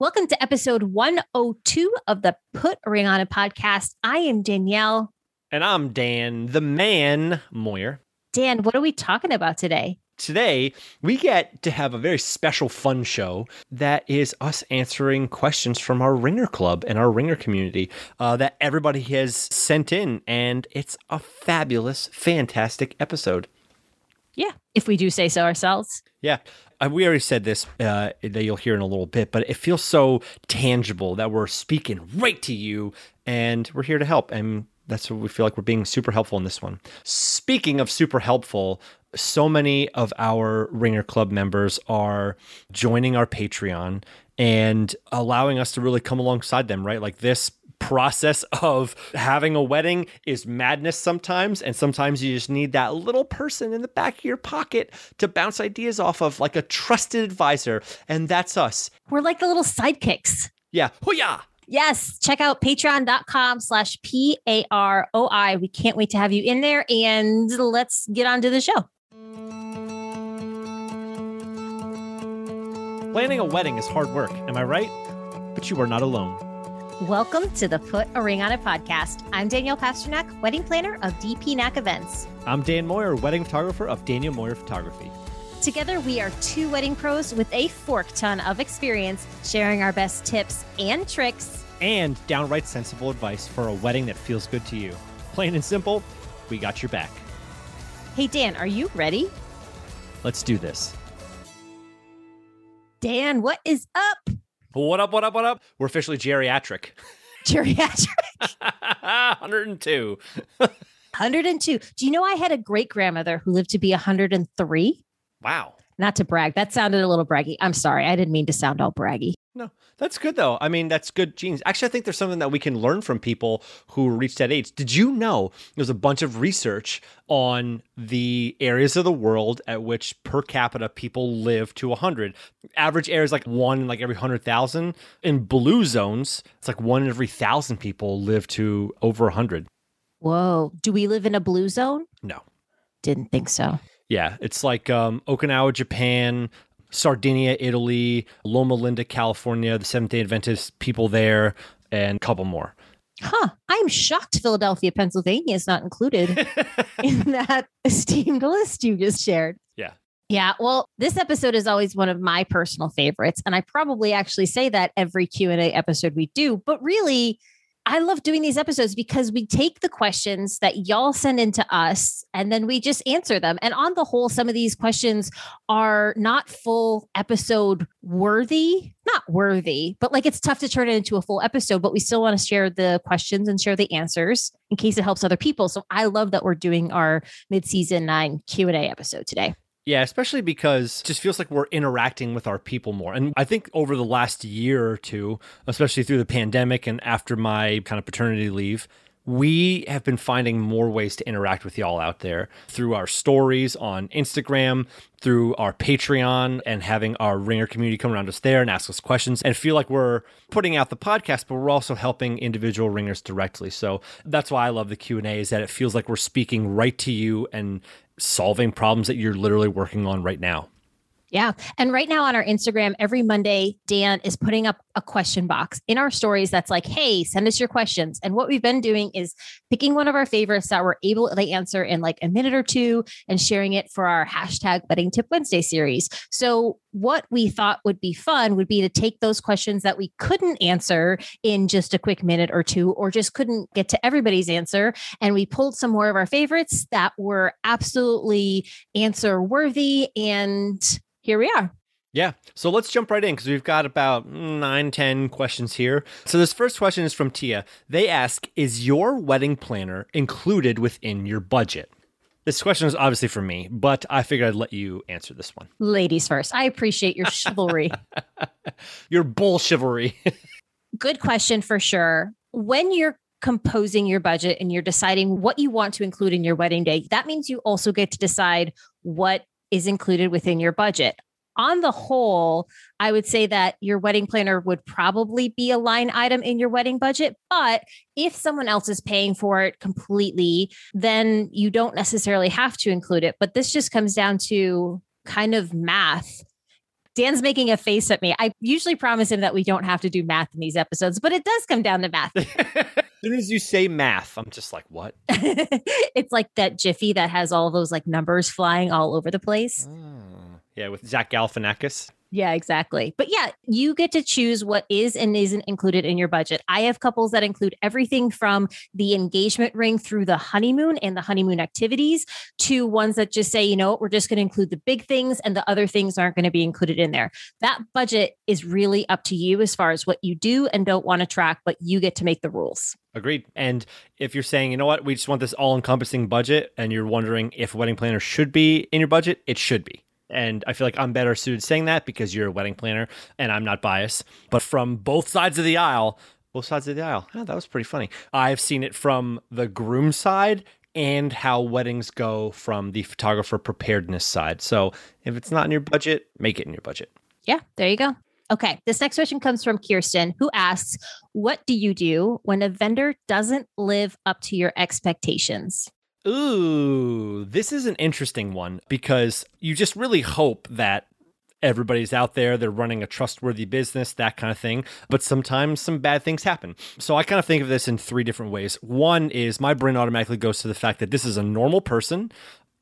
Welcome to episode 102 of the Put a Ring on It podcast. I am Danielle. And I'm Dan, the man, Moyer. Dan, what are we talking about today? Today, we get to have a very special fun show that is us answering questions from our Ringer Club and our Ringer community that everybody has sent in. And it's a fabulous, fantastic episode. Yeah, if we do say so ourselves. Yeah, we already said this that you'll hear in a little bit, but it feels so tangible that we're speaking right to you and we're here to help. And that's what we feel like we're being super helpful in this one. Speaking of super helpful, so many of our Ringer Club members are joining our Patreon and allowing us to really come alongside them, right? Like this process of having a wedding is madness sometimes, and sometimes you just need that little person in the back of your pocket to bounce ideas off of, like a trusted advisor, and that's us. We're like the little sidekicks. Yeah. Hoo-yah! Yes. Check out patreon.com/PAROI. We can't wait to have you in there, and let's get on to the show. Planning a wedding is hard work, am I right? But you are not alone. Welcome to the Put a Ring on It podcast. I'm Danielle Pasternak, wedding planner of DPNAC Events. I'm Dan Moyer, wedding photographer of Daniel Moyer Photography. Together, we are two wedding pros with a fork ton of experience, sharing our best tips and tricks and downright sensible advice for a wedding that feels good to you. Plain and simple, we got your back. Hey, Dan, are you ready? Let's do this. Dan, what is up? What up, what up, what up? We're officially geriatric. Geriatric? 102. 102. Do you know I had a great-grandmother who lived to be 103? Wow. Not to brag. That sounded a little braggy. I'm sorry. I didn't mean to sound all braggy. No, that's good though. I mean, that's good genes. Actually, I think there's something that we can learn from people who reach that age. Did you know there's a bunch of research on the areas of the world at which per capita people live to 100? Average area is like one in like every 100,000. In blue zones, it's like one in every 1,000 people live to over 100. Whoa. Do we live in a blue zone? No. Didn't think so. Yeah, it's like Okinawa, Japan, Sardinia, Italy, Loma Linda, California, the Seventh-day Adventist people there, and a couple more. Huh. I'm shocked Philadelphia, Pennsylvania is not included in that esteemed list you just shared. Yeah. Yeah. Well, this episode is always one of my personal favorites, and I probably actually say that every Q&A episode we do, but really, I love doing these episodes because we take the questions that y'all send into us and then we just answer them. And on the whole, some of these questions are not full episode worthy, not worthy, but like it's tough to turn it into a full episode, but we still want to share the questions and share the answers in case it helps other people. So I love that we're doing our mid-season 9 Q&A episode today. Yeah, especially because it just feels like we're interacting with our people more. And I think over the last year or two, especially through the pandemic and after my kind of paternity leave, we have been finding more ways to interact with y'all out there through our stories on Instagram, through our Patreon, and having our Ringer community come around us there and ask us questions and feel like we're putting out the podcast, but we're also helping individual Ringers directly. So that's why I love the Q&A, is that it feels like we're speaking right to you and solving problems that you're literally working on right now. Yeah. And right now on our Instagram, every Monday, Dan is putting up a question box in our stories that's like, hey, send us your questions. And what we've been doing is picking one of our favorites that we're able to answer in like a minute or two and sharing it for our hashtag Wedding Tip Wednesday series. So what we thought would be fun would be to take those questions that we couldn't answer in just a quick minute or two, or just couldn't get to everybody's answer. And we pulled some more of our favorites that were absolutely answer worthy, and here we are. Yeah. So let's jump right in because we've got about 9-10 questions here. So this first question is from Tia. They ask, is your wedding planner included within your budget? This question is obviously for me, but I figured I'd let you answer this one. Ladies first. I appreciate your chivalry. Your bull chivalry. Good question for sure. When you're composing your budget and you're deciding what you want to include in your wedding day, that means you also get to decide what is included within your budget. On the whole, I would say that your wedding planner would probably be a line item in your wedding budget, but if someone else is paying for it completely, then you don't necessarily have to include it. But this just comes down to kind of math. Dan's making a face at me. I usually promise him that we don't have to do math in these episodes, but it does come down to math. As soon as you say math, I'm just like, what? It's like that Jiffy that has all those like numbers flying all over the place. Oh. Yeah, with Zach Galifianakis. Yeah, exactly. But yeah, you get to choose what is and isn't included in your budget. I have couples that include everything from the engagement ring through the honeymoon and the honeymoon activities to ones that just say, you know, we're just going to include the big things and the other things aren't going to be included in there. That budget is really up to you as far as what you do and don't want to track, but you get to make the rules. Agreed. And if you're saying, you know what, we just want this all-encompassing budget and you're wondering if a wedding planner should be in your budget, it should be. And I feel like I'm better suited saying that because you're a wedding planner and I'm not biased. But from both sides of the aisle. Oh, that was pretty funny. I've seen it from the groom side and how weddings go from the photographer preparedness side. So if it's not in your budget, make it in your budget. Yeah, there you go. Okay, this next question comes from Kirsten, who asks, what do you do when a vendor doesn't live up to your expectations? Ooh, this is an interesting one because you just really hope that everybody's out there, they're running a trustworthy business, that kind of thing. But sometimes some bad things happen. So I kind of think of this in three different ways. One is my brain automatically goes to the fact that this is a normal person.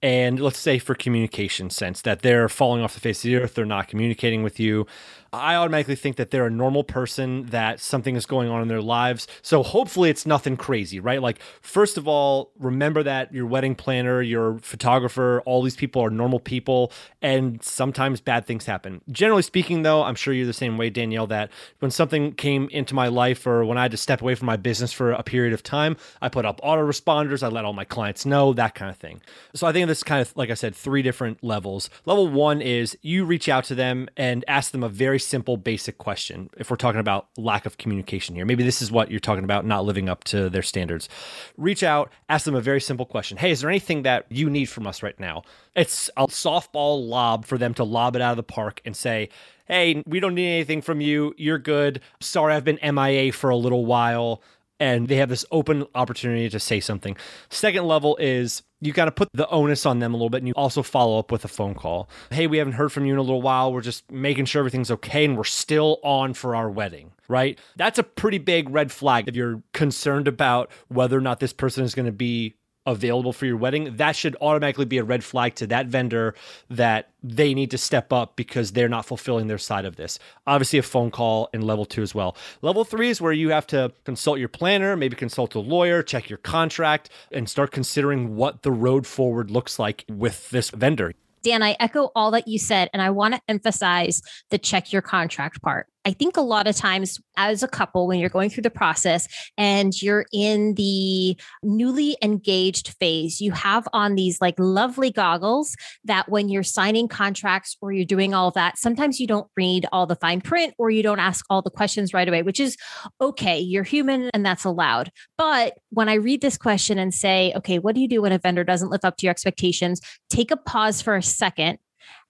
And let's say for communication sense that they're falling off the face of the earth, they're not communicating with you. I automatically think that they're a normal person, that something is going on in their lives. So hopefully it's nothing crazy, right? Like, first of all, remember that your wedding planner, your photographer, all these people are normal people and sometimes bad things happen. Generally speaking, though, I'm sure you're the same way, Danielle, that when something came into my life or when I had to step away from my business for a period of time, I put up autoresponders, I let all my clients know, that kind of thing. So I think this kind of, like I said, three different levels. Level one is you reach out to them and ask them a very simple, basic question. If we're talking about lack of communication here, maybe this is what you're talking about, not living up to their standards. Reach out, ask them a very simple question. Hey, is there anything that you need from us right now? It's a softball lob for them to lob it out of the park and say, hey, we don't need anything from you. You're good. Sorry, I've been MIA for a little while. And they have this open opportunity to say something. Second level is you kind of put the onus on them a little bit, and you also follow up with a phone call. Hey, we haven't heard from you in a little while. We're just making sure everything's okay, and we're still on for our wedding, right? That's a pretty big red flag. If you're concerned about whether or not this person is going to be available for your wedding, that should automatically be a red flag to that vendor that they need to step up because they're not fulfilling their side of this. Obviously, a phone call in level two as well. Level three is where you have to consult your planner, maybe consult a lawyer, check your contract, and start considering what the road forward looks like with this vendor. Dan, I echo all that you said, and I want to emphasize the check your contract part. I think a lot of times as a couple, when you're going through the process and you're in the newly engaged phase, you have on these like lovely goggles that when you're signing contracts or you're doing all of that, sometimes you don't read all the fine print or you don't ask all the questions right away, which is okay. You're human and that's allowed. But when I read this question and say, okay, what do you do when a vendor doesn't live up to your expectations? Take a pause for a second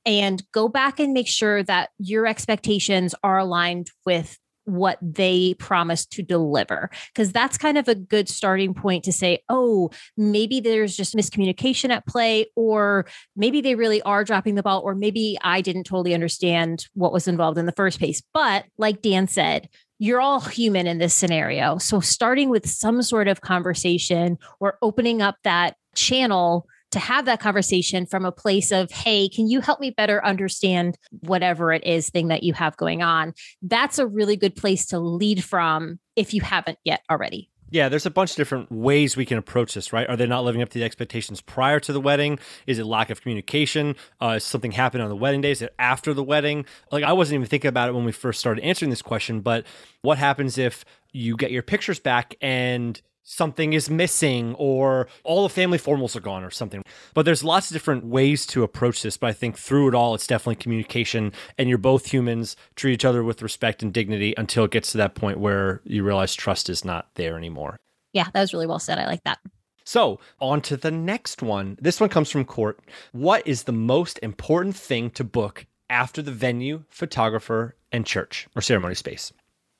and go back and make sure that your expectations are aligned with what they promised to deliver. Because that's kind of a good starting point to say, oh, maybe there's just miscommunication at play, or maybe they really are dropping the ball, or maybe I didn't totally understand what was involved in the first place. But like Dan said, you're all human in this scenario. So starting with some sort of conversation or opening up that channel to have that conversation from a place of, hey, can you help me better understand whatever it is thing that you have going on? That's a really good place to lead from if you haven't yet already. Yeah, there's a bunch of different ways we can approach this, right? Are they not living up to the expectations prior to the wedding? Is it lack of communication? Is something happened on the wedding day? Is it after the wedding? Like, I wasn't even thinking about it when we first started answering this question, but what happens if you get your pictures back and something is missing or all the family formals are gone or something? But there's lots of different ways to approach this. But I think through it all, it's definitely communication, and you're both humans. Treat each other with respect and dignity until it gets to that point where you realize trust is not there anymore. Yeah, that was really well said. I like that. So on to the next one. This one comes from Court. What is the most important thing to book after the venue, photographer, and church or ceremony space?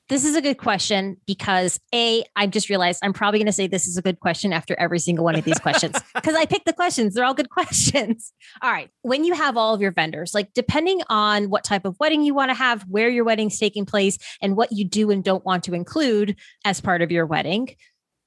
This is a good question because I've just realized I'm probably going to say this is a good question after every single one of these questions because I picked the questions. They're all good questions. All right. When you have all of your vendors, like depending on what type of wedding you want to have, where your wedding's taking place, and what you do and don't want to include as part of your wedding,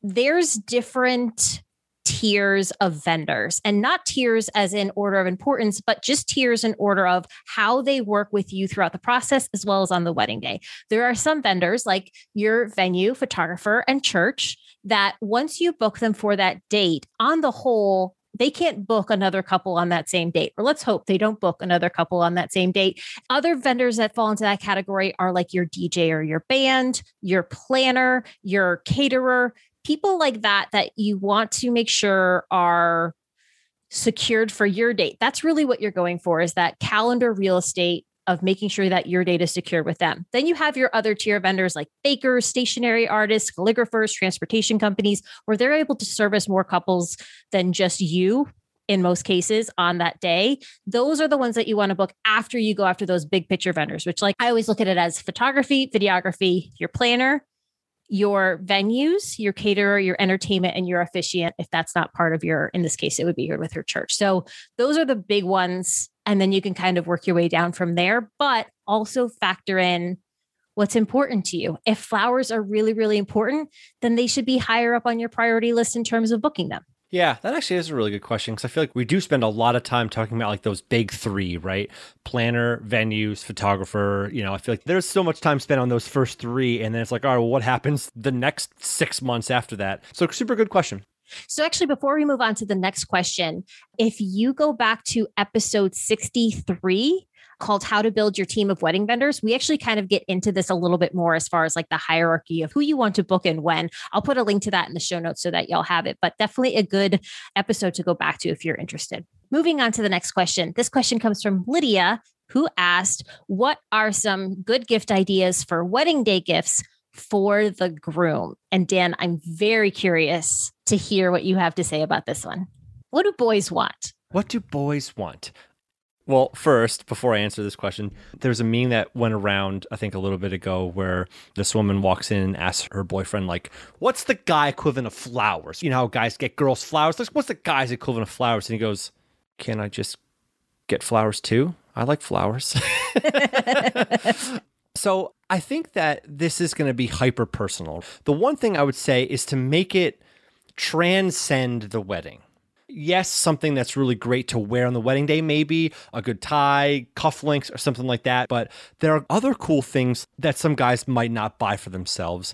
there's different tiers of vendors, and not tiers as in order of importance, but just tiers in order of how they work with you throughout the process, as well as on the wedding day. There are some vendors like your venue, photographer, and church that once you book them for that date, on the whole, they can't book another couple on that same date, or let's hope they don't book another couple on that same date. Other vendors that fall into that category are like your DJ or your band, your planner, your caterer, people like that you want to make sure are secured for your date. That's really what you're going for, is that calendar real estate of making sure that your date is secured with them. Then you have your other tier vendors like bakers, stationery artists, calligraphers, transportation companies, where they're able to service more couples than just you in most cases on that day. Those are the ones that you want to book after you go after those big picture vendors, which, like, I always look at it as photography, videography, your planner, your venues, your caterer, your entertainment, and your officiant, if that's not part of your, in this case, it would be here with her church. So those are the big ones. And then you can kind of work your way down from there, but also factor in what's important to you. If flowers are really, really important, then they should be higher up on your priority list in terms of booking them. Yeah, that actually is a really good question, because I feel like we do spend a lot of time talking about like those big three, right? Planner, venues, photographer. You know, I feel like there's so much time spent on those first three. And then it's like, all right, well, what happens the next 6 months after that? So super good question. So actually, before we move on to the next question, if you go back to episode 63, called How to Build Your Team of Wedding Vendors, we actually kind of get into this a little bit more as far as like the hierarchy of who you want to book and when. I'll put a link to that in the show notes so that y'all have it, but definitely a good episode to go back to if you're interested. Moving on to the next question. This question comes from Lydia, who asked, what are some good gift ideas for wedding day gifts for the groom? And Dan, I'm very curious to hear what you have to say about this one. What do boys want? What do boys want? Well, first, before I answer this question, there's a meme that went around, I think a little bit ago, where this woman walks in and asks her boyfriend, like, what's the guy equivalent of flowers? You know how guys get girls flowers? Like, what's the guy's equivalent of flowers? And he goes, can I just get flowers too? I like flowers. So I think that this is going to be hyper personal. The one thing I would say is to make it transcend the wedding. Yes, something that's really great to wear on the wedding day, maybe a good tie, cufflinks, or something like that. But there are other cool things that some guys might not buy for themselves.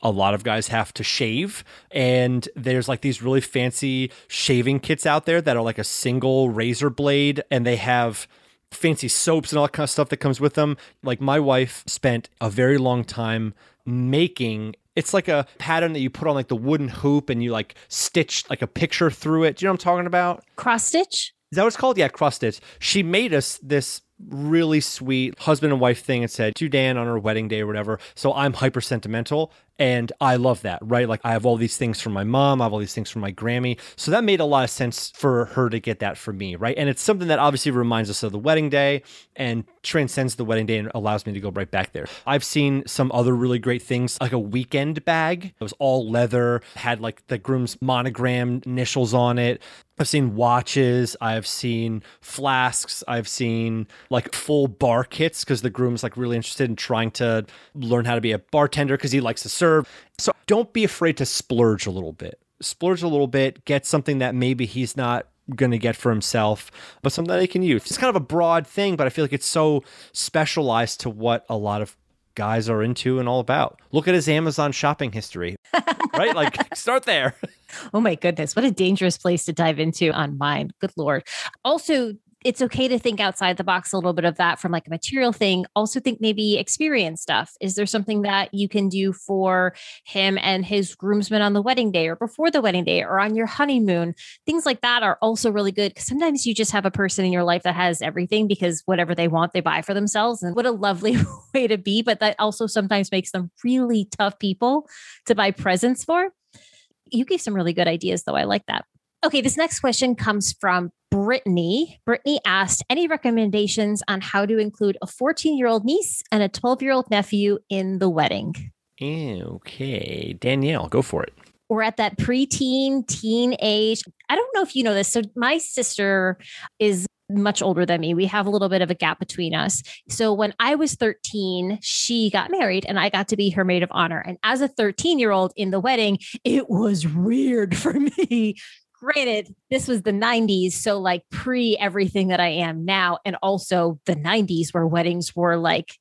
A lot of guys have to shave, and there's like these really fancy shaving kits out there that are like a single razor blade, and they have fancy soaps and all that kind of stuff that comes with them. Like, my wife spent a very long time making, it's like a pattern that you put on like the wooden hoop and you like stitch like a picture through it. Do you know what I'm talking about? Cross stitch? Is that what it's called? Yeah, cross stitch. She made us this really sweet husband and wife thing and said to Dan on her wedding day or whatever. So I'm hyper sentimental and I love that, right? Like, I have all these things from my mom, I have all these things from my Grammy. So that made a lot of sense for her to get that for me, right? And it's something that obviously reminds us of the wedding day and transcends the wedding day and allows me to go right back there. I've seen some other really great things, like a weekend bag. It was all leather, had like the groom's monogram initials on it. I've seen watches, I've seen flasks, I've seen like full bar kits, because the groom's like really interested in trying to learn how to be a bartender because he likes to serve. So don't be afraid to splurge a little bit. Splurge a little bit, get something that maybe he's not going to get for himself, but something that he can use. It's kind of a broad thing, but I feel like it's so specialized to what a lot of guys are into and all about. Look at his Amazon shopping history, right? Like, start there. Oh my goodness. What a dangerous place to dive into on mine. Good Lord. Also, it's okay to think outside the box a little bit of that from like a material thing. Also think maybe experience stuff. Is there something that you can do for him and his groomsmen on the wedding day or before the wedding day or on your honeymoon? Things like that are also really good, because sometimes you just have a person in your life that has everything, because whatever they want, they buy for themselves. And what a lovely way to be. But that also sometimes makes them really tough people to buy presents for. You gave some really good ideas though. I like that. Okay, this next question comes from Brittany. Brittany asked, any recommendations on how to include a 14-year-old niece and a 12-year-old nephew in the wedding? Okay, Danielle, go for it. We're at that preteen, teen age. I don't know if you know this. So my sister is much older than me. We have a little bit of a gap between us. So when I was 13, she got married and I got to be her maid of honor. And as a 13-year-old in the wedding, it was weird for me. Granted, this was the 90s. So like pre everything that I am now. And also the 90s where weddings were like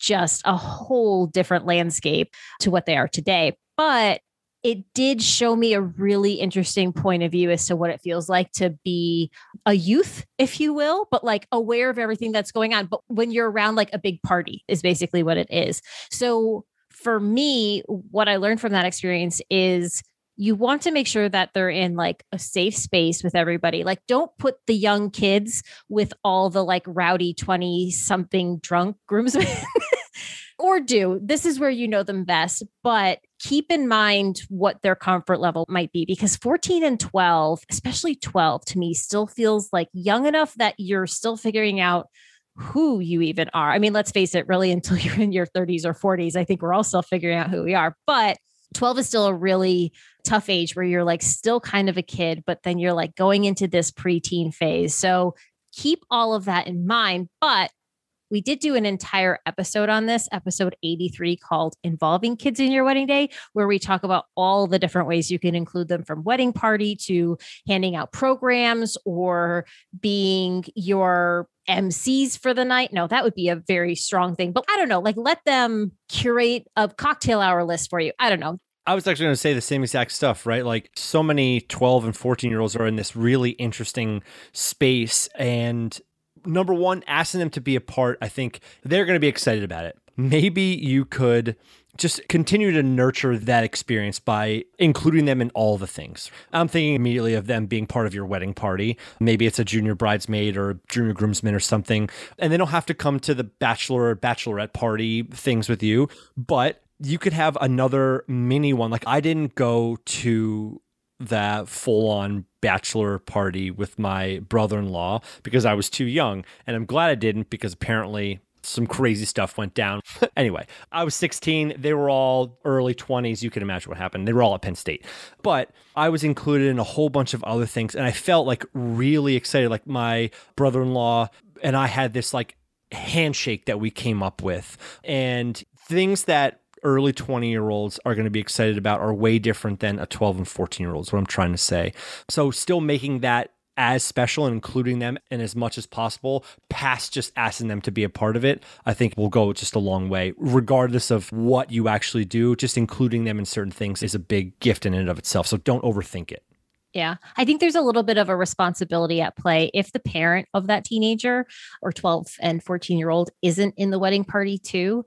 just a whole different landscape to what they are today. But it did show me a really interesting point of view as to what it feels like to be a youth, if you will, but like aware of everything that's going on. But when you're around like a big party is basically what it is. So for me, what I learned from that experience is you want to make sure that they're in like a safe space with everybody. Like don't put the young kids with all the like rowdy 20 something drunk groomsmen. Or do. This is where you know them best, but keep in mind what their comfort level might be, because 14 and 12, especially 12 to me, still feels like young enough that you're still figuring out who you even are. I mean, let's face it, really until you're in your 30s or 40s, I think we're all still figuring out who we are. But 12 is still a really tough age where you're like still kind of a kid, but then you're like going into this preteen phase. So keep all of that in mind. But we did do an entire episode on this, episode 83, called Involving Kids in Your Wedding Day, where we talk about all the different ways you can include them, from wedding party to handing out programs or being your MCs for the night. No, that would be a very strong thing, but I don't know, like let them curate a cocktail hour list for you. I don't know. I was actually going to say the same exact stuff, right? Like so many 12 and 14-year-olds are in this really interesting space, and number one, asking them to be a part, I think they're going to be excited about it. Maybe you could just continue to nurture that experience by including them in all the things. I'm thinking immediately of them being part of your wedding party. Maybe it's a junior bridesmaid or a junior groomsman or something, and they don't have to come to the bachelor or bachelorette party things with you, but you could have another mini one. Like I didn't go to the full-on bachelor party with my brother-in-law because I was too young. And I'm glad I didn't, because apparently some crazy stuff went down. Anyway, I was 16. They were all early 20s. You can imagine what happened. They were all at Penn State. But I was included in a whole bunch of other things. And I felt like really excited. Like my brother-in-law and I had this like handshake that we came up with. And things that early 20-year-olds are going to be excited about are way different than a 12 and 14-year-olds, what I'm trying to say. So still making that as special and including them in as much as possible past just asking them to be a part of it, I think will go just a long way. Regardless of what you actually do, just including them in certain things is a big gift in and of itself. So don't overthink it. Yeah. I think there's a little bit of a responsibility at play if the parent of that teenager or 12 and 14-year-old isn't in the wedding party too.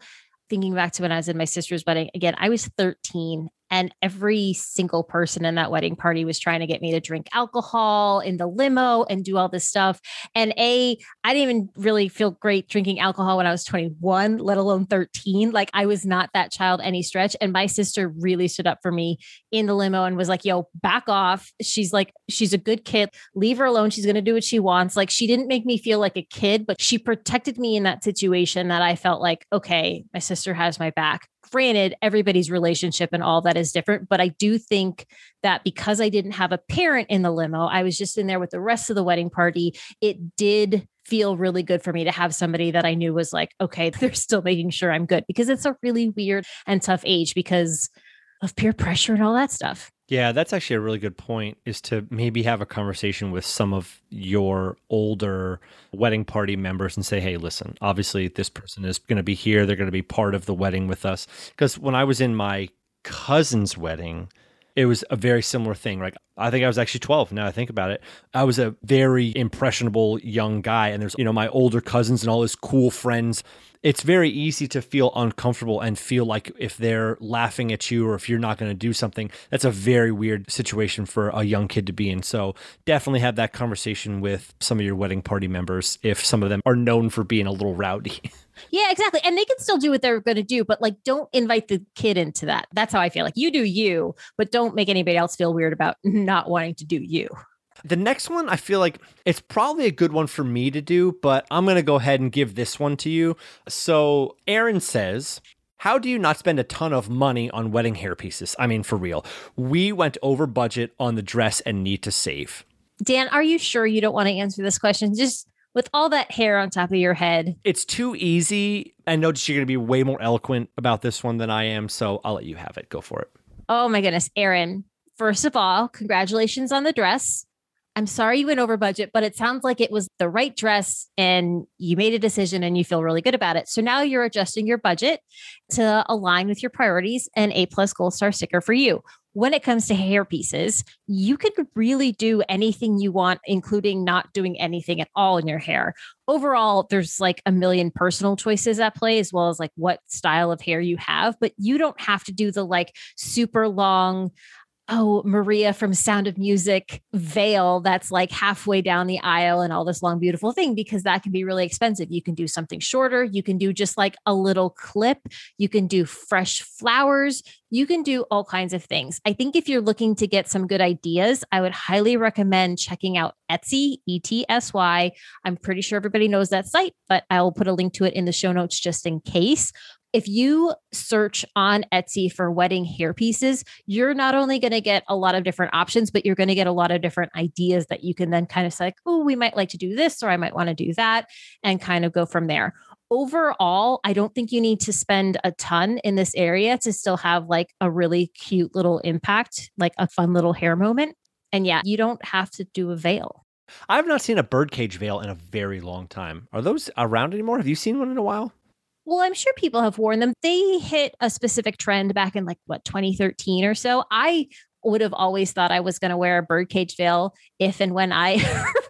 Thinking back to when I was in my sister's wedding, again, I was 13 and every single person in that wedding party was trying to get me to drink alcohol in the limo and do all this stuff. And I didn't even really feel great drinking alcohol when I was 21, let alone 13. Like I was not that child any stretch. And my sister really stood up for me in the limo and was like, yo, back off. She's like, she's a good kid. Leave her alone. She's going to do what she wants. Like she didn't make me feel like a kid, but she protected me in that situation that I felt like, okay, my sister has my back. Granted, everybody's relationship and all that is different, but I do think that because I didn't have a parent in the limo, I was just in there with the rest of the wedding party. It did feel really good for me to have somebody that I knew was like, okay, they're still making sure I'm good, because it's a really weird and tough age because of peer pressure and all that stuff. Yeah, that's actually a really good point, is to maybe have a conversation with some of your older wedding party members and say, hey, listen, obviously this person is going to be here. They're going to be part of the wedding with us. Because when I was in my cousin's wedding, it was a very similar thing. Like, I think I was actually 12. Now I think about it. I was a very impressionable young guy. And there's, you know, my older cousins and all his cool friends. It's very easy to feel uncomfortable and feel like if they're laughing at you or if you're not going to do something, that's a very weird situation for a young kid to be in. So definitely have that conversation with some of your wedding party members if some of them are known for being a little rowdy. Yeah, exactly. And they can still do what they're going to do, but like, don't invite the kid into that. That's how I feel. Like, you do you, but don't make anybody else feel weird about not wanting to do you. The next one, I feel like it's probably a good one for me to do, but I'm going to go ahead and give this one to you. So Aaron says, how do you not spend a ton of money on wedding hairpieces? I mean, for real. We went over budget on the dress and need to save. Dan, are you sure you don't want to answer this question? Just with all that hair on top of your head. It's too easy. I noticed you're going to be way more eloquent about this one than I am, so I'll let you have it. Go for it. Oh my goodness, Aaron. First of all, congratulations on the dress. I'm sorry you went over budget, but it sounds like it was the right dress and you made a decision and you feel really good about it. So now you're adjusting your budget to align with your priorities, and A+ Gold Star sticker for you. When it comes to hair pieces, you could really do anything you want, including not doing anything at all in your hair. Overall, there's like a million personal choices at play, as well as like what style of hair you have, but you don't have to do the like super long, oh, Maria from Sound of Music veil that's like halfway down the aisle and all this long, beautiful thing, because that can be really expensive. You can do something shorter. You can do just like a little clip. You can do fresh flowers. You can do all kinds of things. I think if you're looking to get some good ideas, I would highly recommend checking out Etsy, Etsy. I'm pretty sure everybody knows that site, but I will put a link to it in the show notes just in case. If you search on Etsy for wedding hairpieces, you're not only going to get a lot of different options, but you're going to get a lot of different ideas that you can then kind of say, like, oh, we might like to do this, or I might want to do that, and kind of go from there. Overall, I don't think you need to spend a ton in this area to still have like a really cute little impact, like a fun little hair moment. And yeah, you don't have to do a veil. I've not seen a birdcage veil in a very long time. Are those around anymore? Have you seen one in a while? Well, I'm sure people have worn them. They hit a specific trend back in like, 2013 or so. I would have always thought I was going to wear a birdcage veil if and when I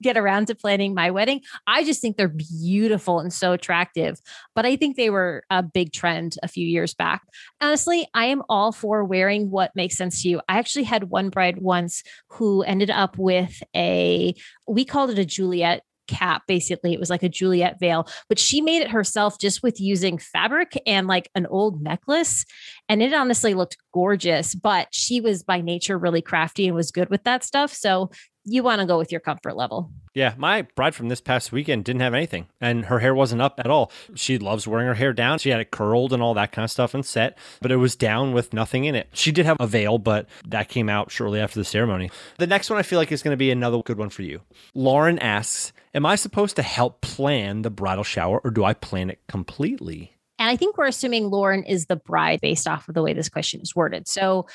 get around to planning my wedding. I just think they're beautiful and so attractive. But I think they were a big trend a few years back. Honestly, I am all for wearing what makes sense to you. I actually had one bride once who ended up with we called it a Juliet cap. Basically, it was like a Juliet veil, but she made it herself just with using fabric and like an old necklace. And it honestly looked gorgeous, but she was by nature really crafty and was good with that stuff. So you want to go with your comfort level. Yeah. My bride from this past weekend didn't have anything, and her hair wasn't up at all. She loves wearing her hair down. She had it curled and all that kind of stuff and set, but it was down with nothing in it. She did have a veil, but that came out shortly after the ceremony. The next one I feel like is going to be another good one for you. Lauren asks, am I supposed to help plan the bridal shower, or do I plan it completely? And I think we're assuming Lauren is the bride based off of the way this question is worded. So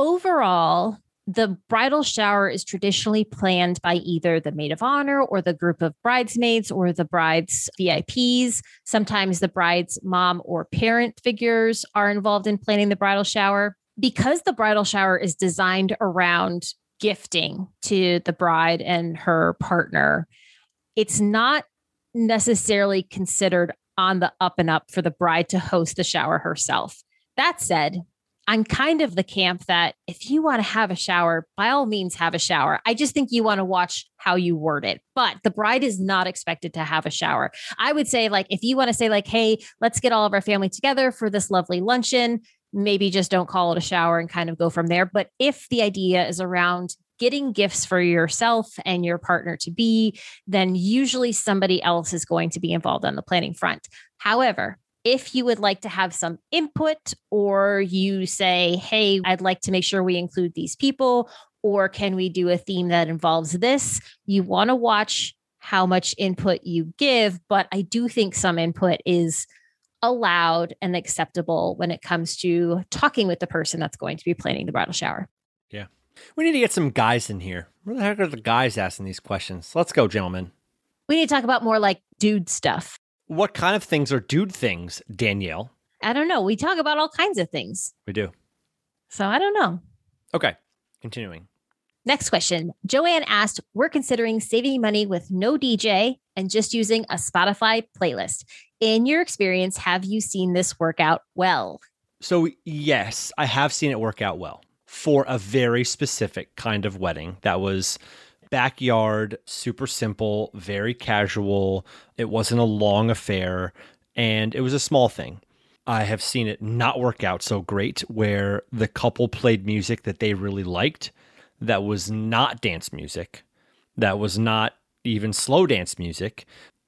overall, the bridal shower is traditionally planned by either the maid of honor or the group of bridesmaids or the bride's VIPs. Sometimes the bride's mom or parent figures are involved in planning the bridal shower. Because the bridal shower is designed around gifting to the bride and her partner, it's not necessarily considered on the up and up for the bride to host the shower herself. That said, I'm kind of the camp that if you want to have a shower, by all means, have a shower. I just think you want to watch how you word it, but the bride is not expected to have a shower. I would say, like, if you want to say like, hey, let's get all of our family together for this lovely luncheon, maybe just don't call it a shower and kind of go from there. But if the idea is around getting gifts for yourself and your partner to be, then usually somebody else is going to be involved on the planning front. However, if you would like to have some input, or you say, hey, I'd like to make sure we include these people, or can we do a theme that involves this? You want to watch how much input you give, but I do think some input is allowed and acceptable when it comes to talking with the person that's going to be planning the bridal shower. Yeah. We need to get some guys in here. Where the heck are the guys asking these questions? Let's go, gentlemen. We need to talk about more like dude stuff. What kind of things are dude things, Danielle? I don't know. We talk about all kinds of things. We do. So I don't know. Okay, continuing. Next question. Joanne asked, we're considering saving money with no DJ and just using a Spotify playlist. In your experience, have you seen this work out well? So yes, I have seen it work out well for a very specific kind of wedding that was backyard, super simple, very casual. It wasn't a long affair, and it was a small thing. I have seen it not work out so great where the couple played music that they really liked that was not dance music, that was not even slow dance music.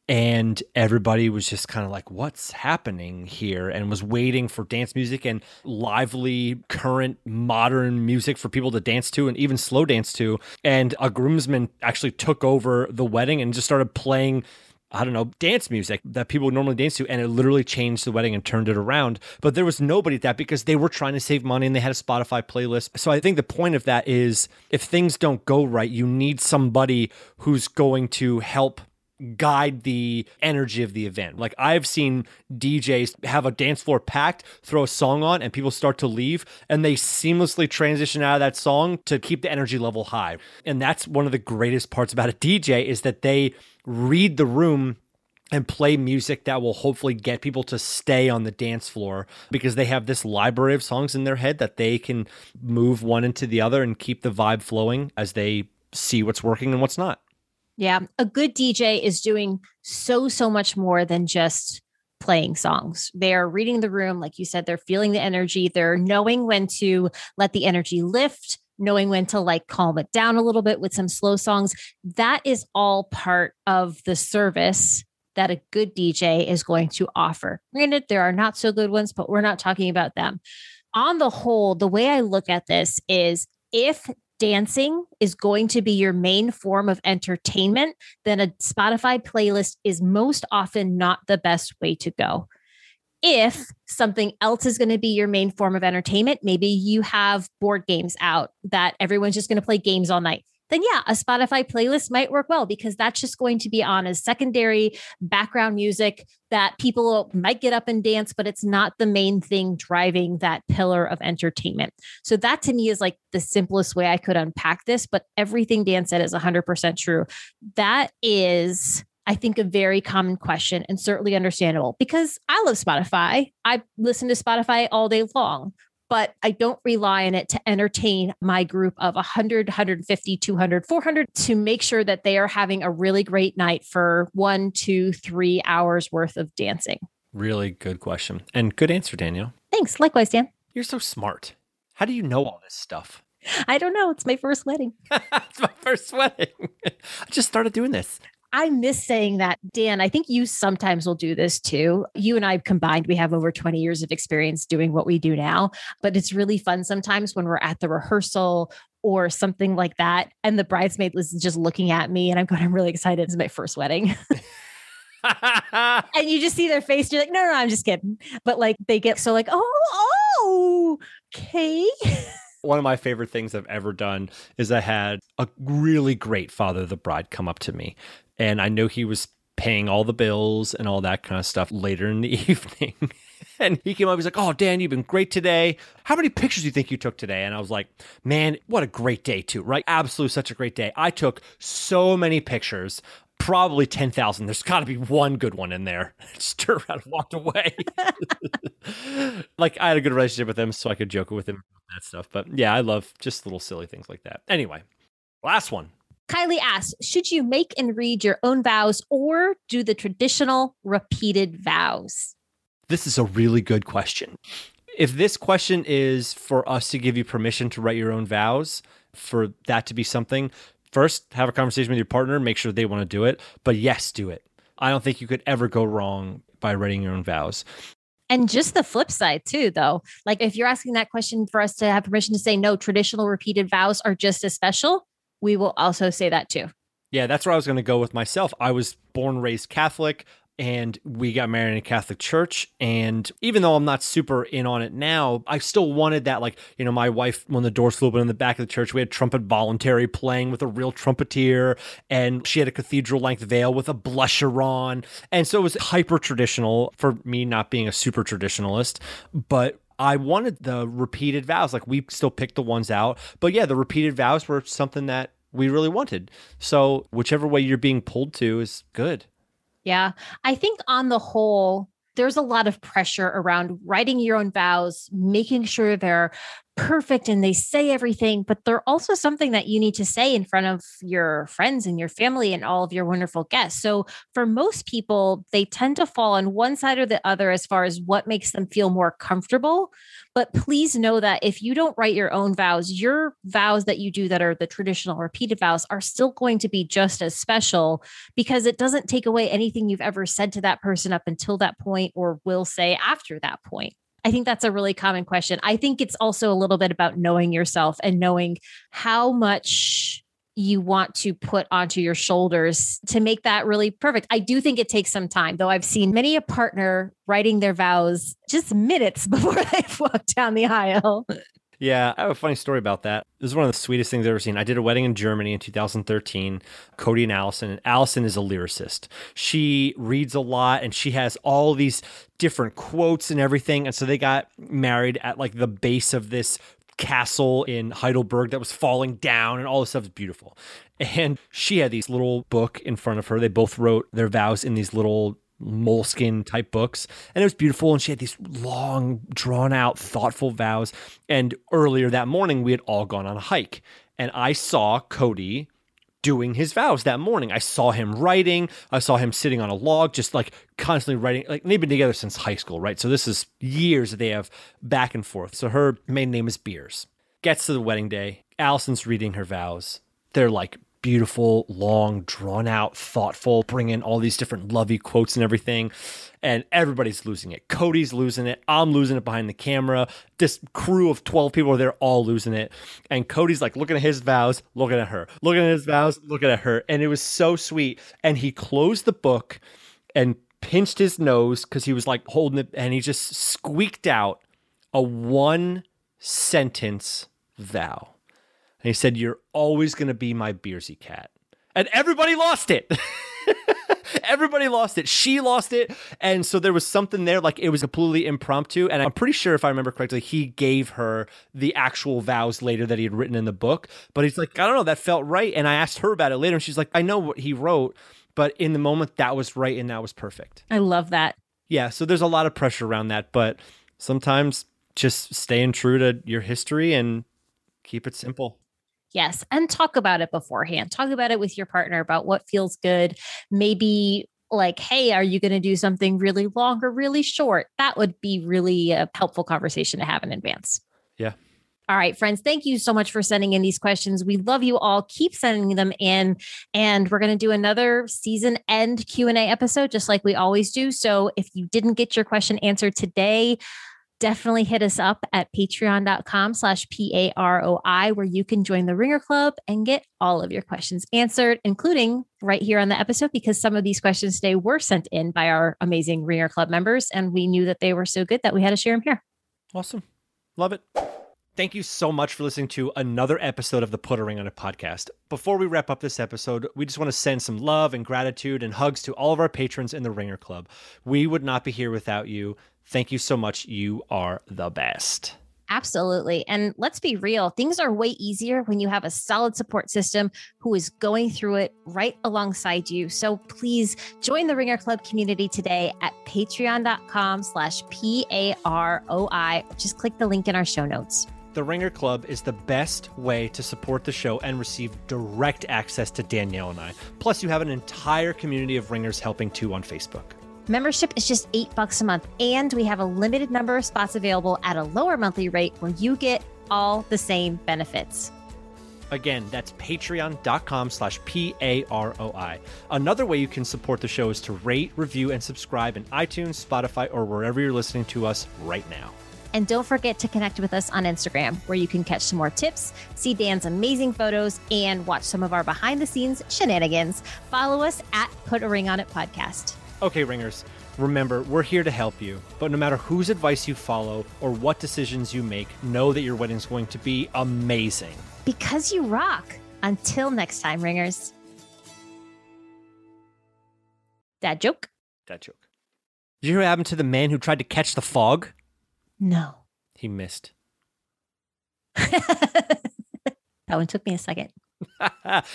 And everybody was just kind of like, what's happening here? And was waiting for dance music and lively, current, modern music for people to dance to and even slow dance to. And a groomsman actually took over the wedding and just started playing, I don't know, dance music that people would normally dance to. And it literally changed the wedding and turned it around. But there was nobody at that because they were trying to save money and they had a Spotify playlist. So I think the point of that is if things don't go right, you need somebody who's going to help guide the energy of the event. Like I've seen DJs have a dance floor packed, throw a song on, and people start to leave, and they seamlessly transition out of that song to keep the energy level high. And that's one of the greatest parts about a DJ is that they read the room and play music that will hopefully get people to stay on the dance floor because they have this library of songs in their head that they can move one into the other and keep the vibe flowing as they see what's working and what's not. Yeah. A good DJ is doing so much more than just playing songs. They're reading the room. Like you said, they're feeling the energy. They're knowing when to let the energy lift, knowing when to like calm it down a little bit with some slow songs. That is all part of the service that a good DJ is going to offer. Granted, there are not so good ones, but we're not talking about them. On the whole, the way I look at this is if dancing is going to be your main form of entertainment, then a Spotify playlist is most often not the best way to go. If something else is going to be your main form of entertainment, maybe you have board games out that everyone's just going to play games all night. Then yeah, a Spotify playlist might work well because that's just going to be on as secondary background music that people might get up and dance, but it's not the main thing driving that pillar of entertainment. So that to me is like the simplest way I could unpack this, but everything Dan said is 100% true. That is, I think, a very common question and certainly understandable because I love Spotify. I listen to Spotify all day long. But I don't rely on it to entertain my group of 100, 150, 200, 400 to make sure that they are having a really great night for 1, 2, 3 hours worth of dancing. Really good question. And good answer, Danielle. Thanks. Likewise, Dan. You're so smart. How do you know all this stuff? I don't know. It's my first wedding. It's my first wedding. I just started doing this. I miss saying that, Dan. I think you sometimes will do this too. You and I combined, we have over 20 years of experience doing what we do now, but it's really fun sometimes when we're at the rehearsal or something like that. And the bridesmaid was just looking at me and I'm going, I'm really excited. It's my first wedding. And you just see their face. You're like, no, I'm just kidding. But like they get so like, oh, okay. One of my favorite things I've ever done is I had a really great father of the bride come up to me. And I knew he was paying all the bills and all that kind of stuff later in the evening. And he came up, he's like, oh, Dan, you've been great today. How many pictures do you think you took today? And I was like, man, what a great day too, right? Absolutely such a great day. I took so many pictures, probably 10,000. There's got to be one good one in there. I just turned around and walked away. Like I had a good relationship with him, so I could joke with him about that stuff. But yeah, I love just little silly things like that. Anyway, last one. Kylie asks, should you make and read your own vows or do the traditional repeated vows? This is a really good question. If this question is for us to give you permission to write your own vows, for that to be something, first, have a conversation with your partner, make sure they want to do it. But yes, do it. I don't think you could ever go wrong by writing your own vows. And just the flip side too, though, like if you're asking that question for us to have permission to say, no, traditional repeated vows are just as special. We will also say that too. Yeah, that's where I was going to go with myself. I was born, raised Catholic, and we got married in a Catholic church. And even though I'm not super in on it now, I still wanted that. Like, you know, my wife, when the doors flew open in the back of the church, we had trumpet voluntary playing with a real trumpeter. And she had a cathedral length veil with a blusher on. And so it was hyper traditional for me, not being a super traditionalist, but I wanted the repeated vows. Like we still picked the ones out, but yeah, the repeated vows were something that we really wanted. So whichever way you're being pulled to is good. Yeah. I think on the whole, there's a lot of pressure around writing your own vows, making sure they're perfect and they say everything, but they're also something that you need to say in front of your friends and your family and all of your wonderful guests. So for most people, they tend to fall on one side or the other as far as what makes them feel more comfortable. But please know that if you don't write your own vows, your vows that you do that are the traditional repeated vows are still going to be just as special, because it doesn't take away anything you've ever said to that person up until that point or will say after that point. I think that's a really common question. I think it's also a little bit about knowing yourself and knowing how much you want to put onto your shoulders to make that really perfect. I do think it takes some time, though. I've seen many a partner writing their vows just minutes before they've walked down the aisle. Yeah, I have a funny story about that. This is one of the sweetest things I've ever seen. I did a wedding in Germany in 2013, Cody and Allison is a lyricist. She reads a lot and she has all these different quotes and everything. And so they got married at like the base of this castle in Heidelberg that was falling down and all this stuff is beautiful. And she had these little book in front of her. They both wrote their vows in these little Moleskine type books. And it was beautiful. And she had these long, drawn out, thoughtful vows. And earlier that morning, we had all gone on a hike. And I saw Cody doing his vows that morning. I saw him writing. I saw him sitting on a log, just like constantly writing. Like, they've been together since high school, right? So this is years that they have back and forth. So her maiden name is Beers. Gets to the wedding day. Allison's reading her vows. They're like beautiful, long, drawn out, thoughtful, bring in all these different lovey quotes and everything. And everybody's losing it. Cody's losing it. I'm losing it behind the camera. This crew of 12 people are there, all losing it. And Cody's like looking at his vows, looking at her, looking at his vows, looking at her. And it was so sweet. And he closed the book and pinched his nose because he was like holding it. And he just squeaked out a 1-sentence vow. And he said, "You're always going to be my Beersy cat." And everybody lost it. Everybody lost it. She lost it. And so there was something there, like it was completely impromptu. And I'm pretty sure, if I remember correctly, he gave her the actual vows later that he had written in the book. But he's like, I don't know, that felt right. And I asked her about it later. And she's like, I know what he wrote, but in the moment, that was right. And that was perfect. I love that. Yeah. So there's a lot of pressure around that. But sometimes just staying true to your history and keep it simple. Yes. And talk about it beforehand. Talk about it with your partner about what feels good. Maybe like, hey, are you going to do something really long or really short? That would be really a helpful conversation to have in advance. Yeah. All right, friends, thank you so much for sending in these questions. We love you all. Keep sending them in. And we're going to do another season end Q&A episode, just like we always do. So if you didn't get your question answered today, definitely hit us up at patreon.com/PAROI, where you can join the Ringer Club and get all of your questions answered, including right here on the episode, because some of these questions today were sent in by our amazing Ringer Club members. And we knew that they were so good that we had to share them here. Awesome. Love it. Thank you so much for listening to another episode of the Put a Ring on It podcast. Before we wrap up this episode, we just want to send some love and gratitude and hugs to all of our patrons in the Ringer Club. We would not be here without you. Thank you so much. You are the best. Absolutely. And let's be real. Things are way easier when you have a solid support system who is going through it right alongside you. So please join the Ringer Club community today at patreon.com/PAROI. Just click the link in our show notes. The Ringer Club is the best way to support the show and receive direct access to Danielle and I. Plus, you have an entire community of Ringers helping too on Facebook. Membership is just $8 a month, and we have a limited number of spots available at a lower monthly rate where you get all the same benefits. Again, that's patreon.com/PAROI. Another way you can support the show is to rate, review, and subscribe in iTunes, Spotify, or wherever you're listening to us right now. And don't forget to connect with us on Instagram, where you can catch some more tips, see Dan's amazing photos, and watch some of our behind-the-scenes shenanigans. Follow us at Put a Ring on It Podcast. Okay, Ringers, remember, we're here to help you. But no matter whose advice you follow or what decisions you make, know that your wedding's going to be amazing. Because you rock. Until next time, Ringers. Dad joke? Dad joke. Did you hear what happened to the man who tried to catch the fog? No. He missed. That one took me a second.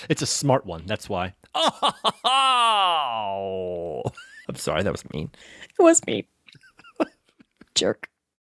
It's a smart one. That's why. Oh! I'm sorry, that was mean. It was mean. Jerk.